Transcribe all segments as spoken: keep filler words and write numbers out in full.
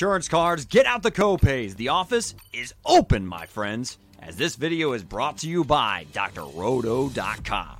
insurance cards, get out the co-pays. The office is open, my friends, as this video is brought to you by Dr Roto dot com.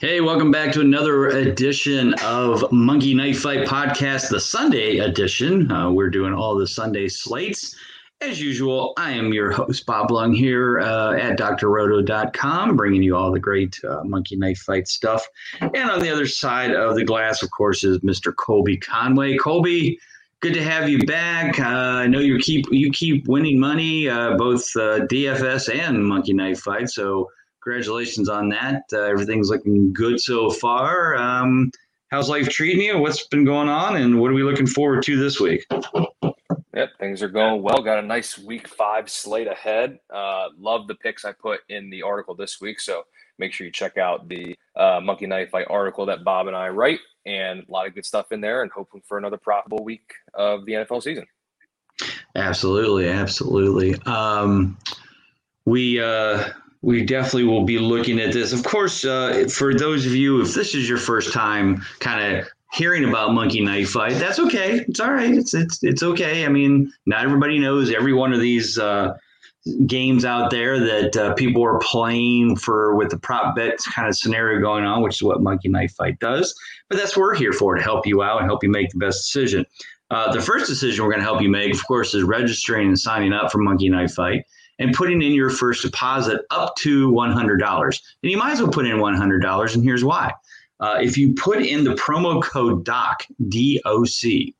Hey, welcome back to another edition of Monkey Knife Fight Podcast, the Sunday edition. Uh, we're doing all the Sunday slates. As usual, I am your host, Bob Lung, here uh, at Dr Roto dot com, bringing you all the great uh, Monkey Knife Fight stuff. And on the other side of the glass, of course, is Mister Colby Conway. Colby, good to have you back. Uh, I know you keep you keep winning money, uh, both uh, D F S and Monkey Knife Fight, so congratulations on that. Uh, everything's looking good so far. Um, how's life treating you? What's been going on, and what are we looking forward to this week? Yep, things are going well. Got a nice week five slate ahead. Uh, love the picks I put in the article this week. So make sure you check out the uh, Monkey Knife Fight article that Bob and I write, and a lot of good stuff in there, and hoping for another profitable week of the N F L season. Absolutely, absolutely. Um, we uh, we definitely will be looking at this. Of course, uh, for those of you, if this is your first time kind of hearing about Monkey Knife Fight, that's okay. It's all right. It's it's it's okay. I mean, not everybody knows every one of these uh, games out there that uh, people are playing for with the prop bets kind of scenario going on, which is what Monkey Knife Fight does. But that's what we're here for, to help you out and help you make the best decision. Uh, the first decision we're going to help you make, of course, is registering and signing up for Monkey Knife Fight and putting in your first deposit up to one hundred dollars. And you might as well put in one hundred dollars, and here's why. Uh, if you put in the promo code D O C, D O C,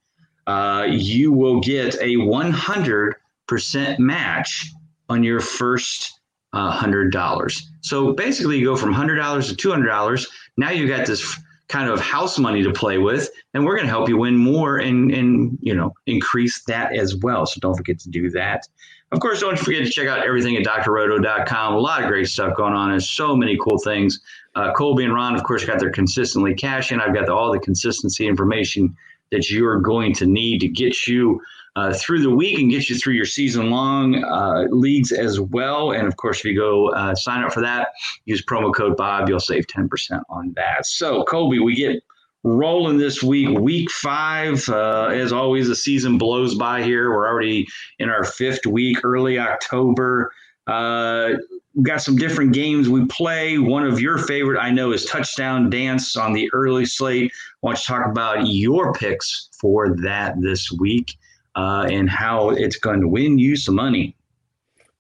uh, you will get a one hundred percent match on your first uh, one hundred dollars. So basically, you go from one hundred dollars to two hundred dollars. Now you've got this kind of house money to play with, and we're going to help you win more and, and you know, increase that as well. So don't forget to do that. Of course, don't forget to check out everything at Dr Roto dot com. A lot of great stuff going on. There's so many cool things. Uh, Colby and Ron, of course, got their Consistently Cashing. I've got the, all the consistency information that you are going to need to get you uh, through the week and get you through your season-long uh, leagues as well. And, of course, if you go uh, sign up for that, use promo code Bob. You'll save ten percent on that. So, Colby, we get rolling this week, week five. Uh, as always, the season blows by here. We're already in our fifth week, early October. Uh, we got some different games we play. One of your favorite, I know, is Touchdown Dance on the early slate. I want you to talk about your picks for that this week uh, and how it's going to win you some money.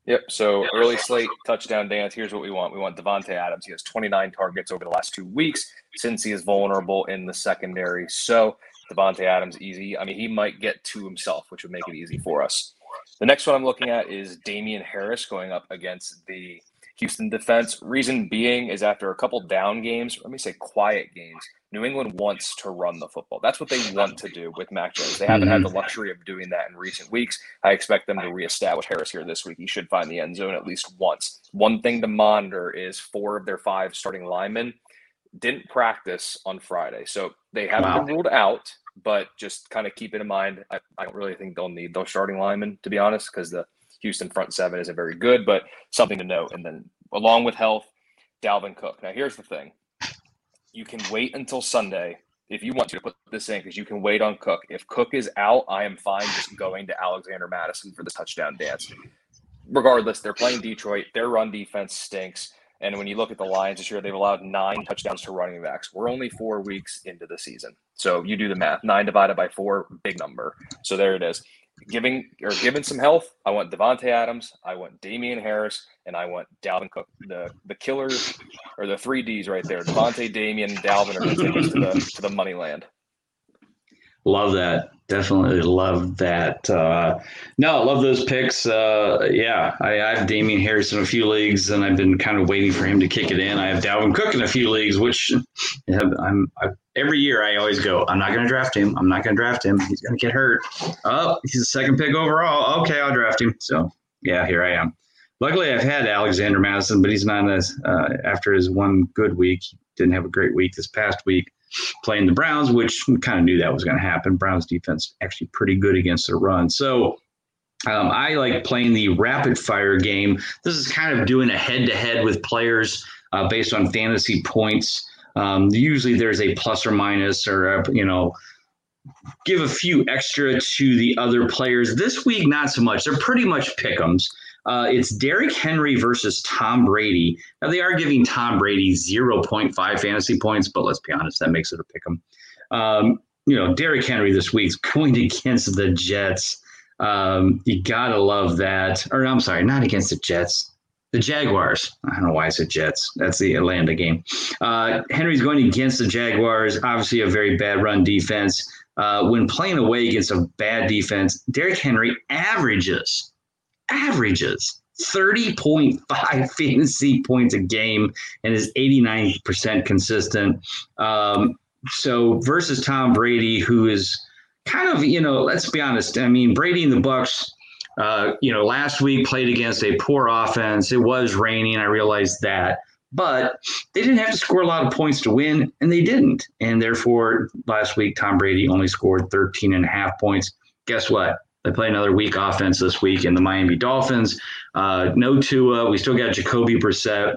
Yep. So early slate, Touchdown Dance. Here's what we want. We want Davante Adams. He has twenty-nine targets over the last two weeks since he is vulnerable in the secondary. So Davante Adams, easy. I mean, he might get two himself, which would make it easy for us. The next one I'm looking at is Damien Harris going up against the Houston defense. Reason being is after a couple down games, let me say quiet games, New England wants to run the football. That's what they want to do with Mac Jones. They haven't had the luxury of doing that in recent weeks. I expect them to reestablish Harris here this week. He should find the end zone at least once. One thing to monitor is four of their five starting linemen didn't practice on Friday. So they haven't wow. been ruled out, but just kind of keep it in mind. I, I don't really think they'll need those starting linemen, to be honest, because the Houston front seven isn't very good, but something to note. And then along with health, Dalvin Cook. Now, here's the thing. You can wait until Sunday if you want to put this in, because you can wait on Cook. If Cook is out, I am fine just going to Alexander Mattison for this Touchdown Dance. Regardless, they're playing Detroit. Their run defense stinks. And when you look at the Lions this year, they've allowed nine touchdowns to running backs. We're only four weeks into the season. So you do the math. Nine divided by four, big number. So there it is. Giving or given some health, I want Davante Adams, I want Damien Harris, and I want Dalvin Cook. The the killer or the three D's right there. Davante, Damien, Dalvin are going to take us to the to the money land. Love that. Definitely love that. Uh, no, I love those picks. Uh, yeah, I, I have Damien Harris in a few leagues, and I've been kind of waiting for him to kick it in. I have Dalvin Cook in a few leagues, which I'm I, every year I always go, I'm not going to draft him. I'm not going to draft him. He's going to get hurt. Oh, he's the second pick overall. Okay, I'll draft him. So, yeah, here I am. Luckily, I've had Alexander Mattison, but he's not as uh, after his one good week. He didn't have a great week this past week, playing the Browns, which we kind of knew that was going to happen. Browns defense actually pretty good against the run. So um, I like playing the rapid fire game. This is kind of doing a head to head with players uh, based on fantasy points. Um, usually there's a plus or minus or, a, you know, give a few extra to the other players. This week, not so much. They're pretty much pick-ems. Uh, it's Derrick Henry versus Tom Brady. Now, they are giving Tom Brady zero point five fantasy points, but let's be honest, that makes it a pick-em. Um, you know, Derrick Henry this week's going against the Jets. Um, you got to love that. Or I'm sorry, not against the Jets. The Jaguars. I don't know why I said Jets. That's the Atlanta game. Uh, Henry's going against the Jaguars. Obviously a very bad run defense. Uh, when playing away against a bad defense, Derrick Henry averages, averages thirty point five fantasy points a game and is eighty-nine percent consistent. Um, so versus Tom Brady, who is kind of, you know, let's be honest. I mean, Brady and the Bucks, uh, you know, last week played against a poor offense. It was raining. I realized that. But they didn't have to score a lot of points to win, and they didn't. And therefore, last week, Tom Brady only scored thirteen and a half points. Guess what? They play another weak offense this week in the Miami Dolphins. Uh, no Tua. We still got Jacoby Brissett.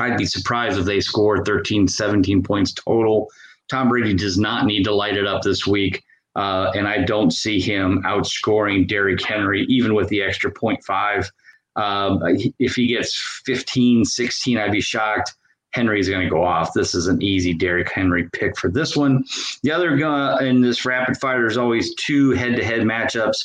I'd be surprised if they scored thirteen, seventeen points total. Tom Brady does not need to light it up this week. Uh, and I don't see him outscoring Derrick Henry, even with the extra point five. Um, if he gets fifteen, sixteen, I'd be shocked. Henry's going to go off. This is an easy Derrick Henry pick for this one. The other uh, in this rapid fire is always two head-to-head matchups.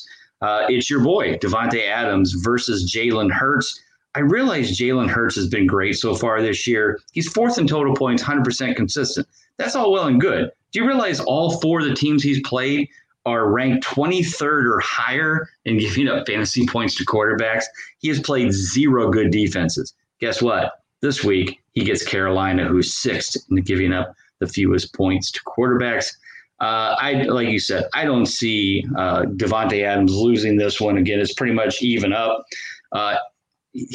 Uh, it's your boy, Davante Adams versus Jalen Hurts. I realize Jalen Hurts has been great so far this year. He's fourth in total points, one hundred percent consistent. That's all well and good. Do you realize all four of the teams he's played are ranked twenty-third or higher in giving up fantasy points to quarterbacks? He has played zero good defenses. Guess what? This week, he gets Carolina, who's sixth in giving up the fewest points to quarterbacks. Uh, I like you said, I don't see uh, Davante Adams losing this one. Again, it's pretty much even up. Uh,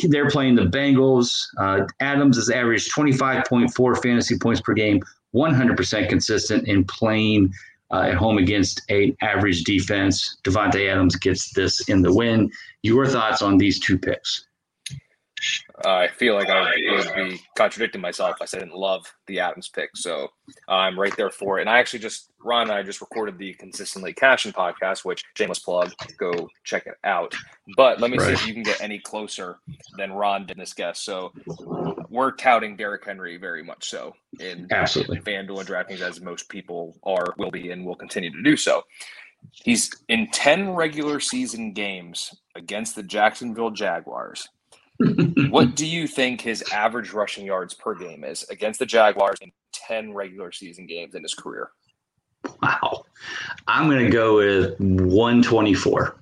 they're playing the Bengals. Uh, Adams has averaged twenty-five point four fantasy points per game, one hundred percent consistent in playing Uh, at home against an average defense. Davante Adams gets this in the win. Your thoughts on these two picks? Uh, I feel like I would be contradicting myself. I said I didn't love the Adams pick, so I'm right there for it. And I actually just, Ron and I just recorded the Consistently Cashing podcast, which, shameless plug, go check it out. But let me right. see if you can get any closer than Ron did in this guess. So we're touting Derrick Henry very much so in Absolutely. FanDuel and DraftKings, as most people are, will be, and will continue to do so. He's in ten regular season games against the Jacksonville Jaguars. What do you think his average rushing yards per game is against the Jaguars in ten regular season games in his career? Wow. I'm going to go with one twenty-four.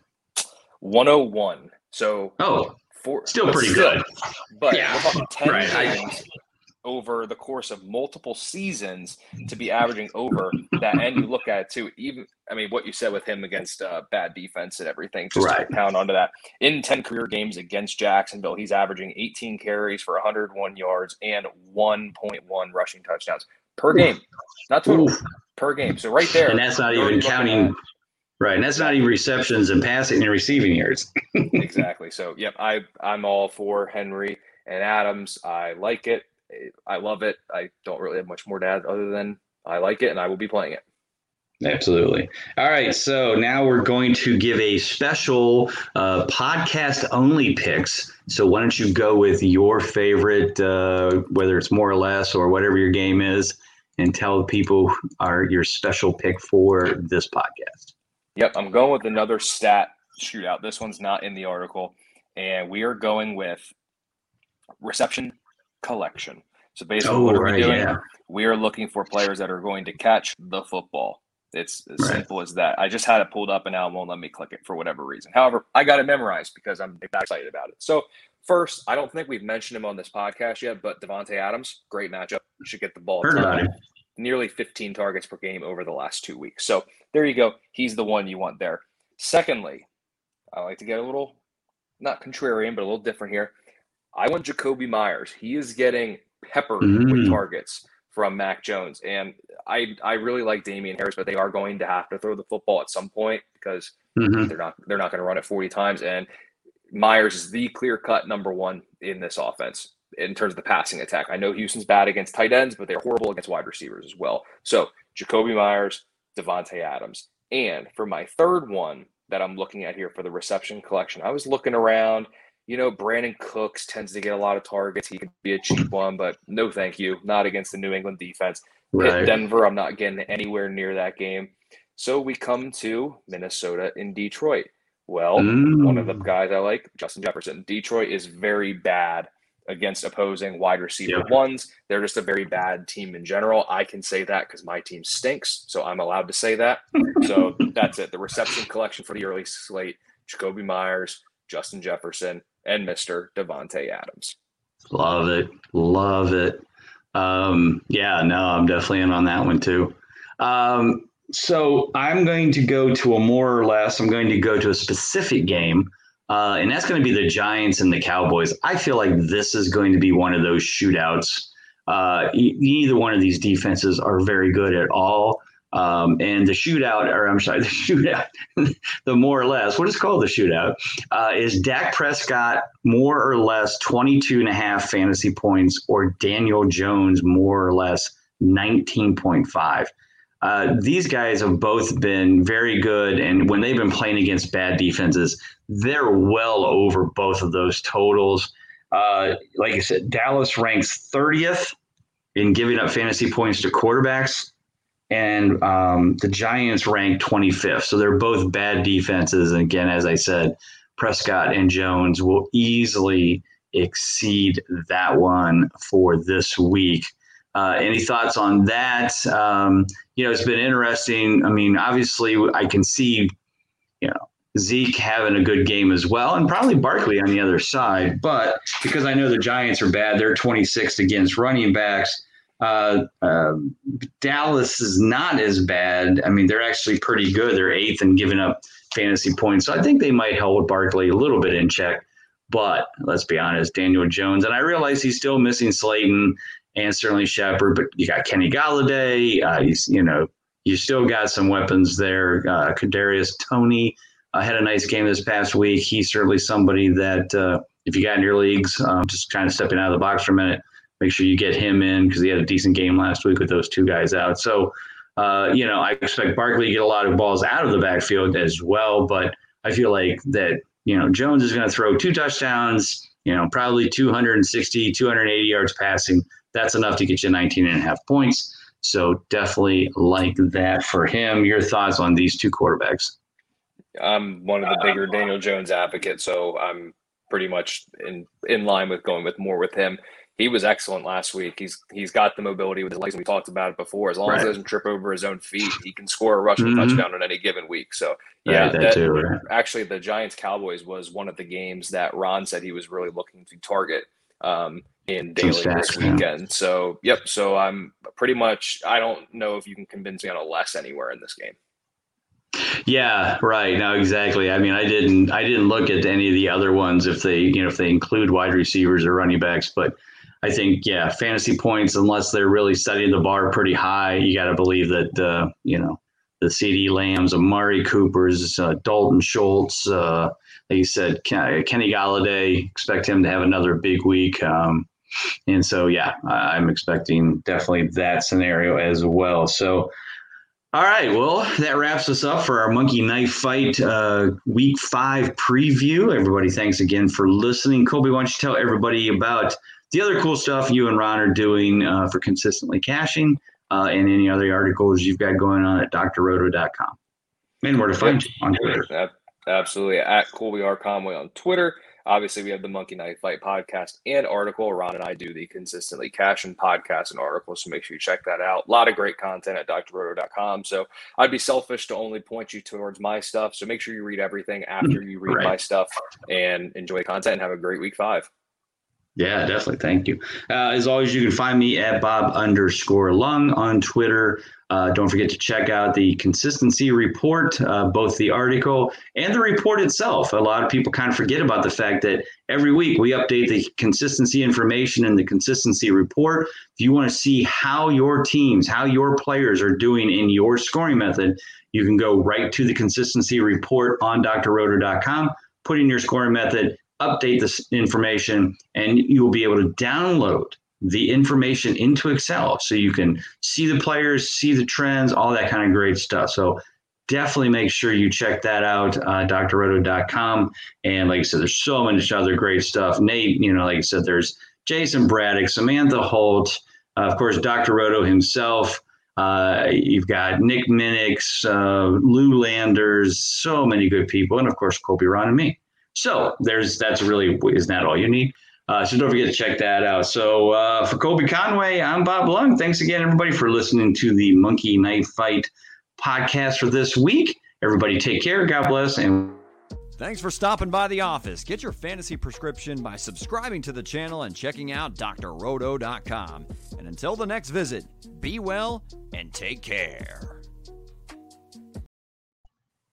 one oh one. So oh, four, still pretty good. good. But yeah. we're talking ten right. games over the course of multiple seasons to be averaging over that. And you look at it too, even, I mean, what you said with him against uh, bad defense and everything, just right. to pound onto that. In ten career games against Jacksonville, he's averaging eighteen carries for one hundred one yards and one point one rushing touchdowns per game. Oof. Not total, Oof. per game. So right there. And that's not even counting – right, and that's not even receptions and passing and receiving yards. Exactly. So, yep, I, I'm all for Henry and Adams. I like it. I love it. I don't really have much more to add other than I like it and I will be playing it. Absolutely. All right. So now we're going to give a special uh, podcast only picks. So why don't you go with your favorite, uh, whether it's more or less or whatever your game is, and tell the people are your special pick for this podcast. Yep. I'm going with another stat shootout. This one's not in the article. And we are going with reception collection. So basically, oh, what are we right, doing? Yeah. We are looking for players that are going to catch the football. It's as right. simple as that. I just had it pulled up and now it won't let me click it for whatever reason. However, I got it memorized because I'm excited about it. So first, I don't think we've mentioned him on this podcast yet, but Davante Adams, great matchup. Should get the ball. Nearly fifteen targets per game over the last two weeks. So there you go. He's the one you want there. Secondly, I like to get a little, not contrarian, but a little different here. I want Jakobi Meyers. He is getting peppered mm. with targets from Mac Jones. And I I really like Damien Harris, but they are going to have to throw the football at some point because mm-hmm. they're not they're not going to run it forty times. And Myers is the clear-cut number one in this offense. in terms of the passing attack. I know Houston's bad against tight ends, but they're horrible against wide receivers as well. So Jakobi Meyers, Davante Adams. And for my third one that I'm looking at here for the reception collection, I was looking around. You know, Brandon Cooks tends to get a lot of targets. He could be a cheap one, but no thank you. Not against the New England defense. Right. Hit Denver, I'm not getting anywhere near that game. So we come to Minnesota and Detroit. Well, mm. one of the guys I like, Justin Jefferson. Detroit is very bad against opposing wide receiver yep. ones. They're just a very bad team in general. I can say that because my team stinks, so I'm allowed to say that. So that's it. The reception collection for the early slate, Jakobi Meyers, Justin Jefferson, and Mister Davante Adams. Love it. Love it. Um, yeah, no, I'm definitely in on that one too. Um, so I'm going to go to a more or less, I'm going to go to a specific game. Uh, and that's going to be the Giants and the Cowboys. I feel like this is going to be one of those shootouts. Uh, e- neither one of these defenses are very good at all. Um, and the shootout, or I'm sorry, the shootout, the more or less, what is called the shootout, uh, is Dak Prescott more or less twenty-two and a half fantasy points or Daniel Jones more or less nineteen point five. Uh, these guys have both been very good, and when they've been playing against bad defenses, they're well over both of those totals. Uh, like I said, Dallas ranks thirtieth in giving up fantasy points to quarterbacks, and um, the Giants rank twenty-fifth. So they're both bad defenses. And again, as I said, Prescott and Jones will easily exceed that one for this week. Uh, any thoughts on that? Um, you know, it's been interesting. I mean, obviously, I can see, you know, Zeke having a good game as well, and probably Barkley on the other side. But because I know the Giants are bad, they're twenty-sixth against running backs. Uh, uh, Dallas is not as bad. I mean, they're actually pretty good. They're eighth in giving up fantasy points. So I think they might hold Barkley a little bit in check. But let's be honest, Daniel Jones, and I realize he's still missing Slayton and certainly Shepard, but you got Kenny Galladay. Uh, he's, you know, you still got some weapons there. Uh, Kadarius Toney uh, had a nice game this past week. He's certainly somebody that uh, if you got in your leagues, um, just kind of stepping out of the box for a minute, make sure you get him in because he had a decent game last week with those two guys out. So, uh, you know, I expect Barkley to get a lot of balls out of the backfield as well, but I feel like that, you know, Jones is going to throw two touchdowns, you know, probably two sixty, two eighty yards passing. That's enough to get you nineteen and a half points. So definitely like that for him. Your thoughts on these two quarterbacks? I'm one of the bigger uh, Daniel Jones advocates, so I'm pretty much in, in line with going with more with him. He was excellent last week. He's He's got the mobility with his legs. We talked about it before. As long right. as he doesn't trip over his own feet, he can score a rushing mm-hmm. touchdown on any given week. So, yeah, right, that that, too, right? Actually, the Giants-Cowboys was one of the games that Ron said he was really looking to target um, in daily stacks, this weekend. Yeah. So, yep, so I'm pretty much – I don't know if you can convince me on a less anywhere in this game. Yeah, right. No, exactly. I mean, I didn't I didn't look at any of the other ones if they, you know, if they include wide receivers or running backs, but – I think, yeah, fantasy points, unless they're really setting the bar pretty high, you got to believe that, uh, you know, the CeeDee Lambs, Amari Coopers, uh, Dalton Schultz, uh, like you said, Ken- Kenny Galladay, expect him to have another big week. Um, and so, yeah, I- I'm expecting definitely that scenario as well. So, all right, well, that wraps us up for our Monkey Knife Fight uh, Week five preview. Everybody, thanks again for listening. Colby, why don't you tell everybody about the other cool stuff you and Ron are doing uh, for Consistently Cashing uh, and any other articles you've got going on at Dr Roto dot com. And where to find you on Twitter. Absolutely. At Colby R. Conway on Twitter. Obviously, we have the Monkey Knife Fight podcast and article. Ron and I do the Consistently Cashing podcast and article, so make sure you check that out. A lot of great content at Dr Roto dot com. So I'd be selfish to only point you towards my stuff. So make sure you read everything after you read right. my stuff and enjoy the content and have a great week five. Yeah, definitely. Thank you. Uh, as always, you can find me at Bob underscore Lung on Twitter. Uh, don't forget to check out the consistency report, uh, both the article and the report itself. A lot of people kind of forget about the fact that every week we update the consistency information and the consistency report. If you want to see how your teams, how your players are doing in your scoring method, you can go right to the consistency report on Dr Roto dot com, put in your scoring method, update this information, and you will be able to download the information into Excel so you can see the players, see the trends, all that kind of great stuff. So definitely make sure you check that out, uh, Dr Roto dot com. And like I said, there's so much other great stuff. Nate, you know, like I said, there's Jason Braddock, Samantha Holt, uh, of course, Doctor Roto himself. Uh, you've got Nick Minix, uh, Lou Landers, so many good people. And of course, Colby, Ron, and me. So there's, that's really, isn't that all you need? Uh, so don't forget to check that out. So uh, for Colby Conway, I'm Bob Lung. Thanks again, everybody, for listening to the Monkey Knife Fight podcast for this week. Everybody take care. God bless. And thanks for stopping by the office. Get your fantasy prescription by subscribing to the channel and checking out Dr Roto dot com. And until the next visit, be well and take care.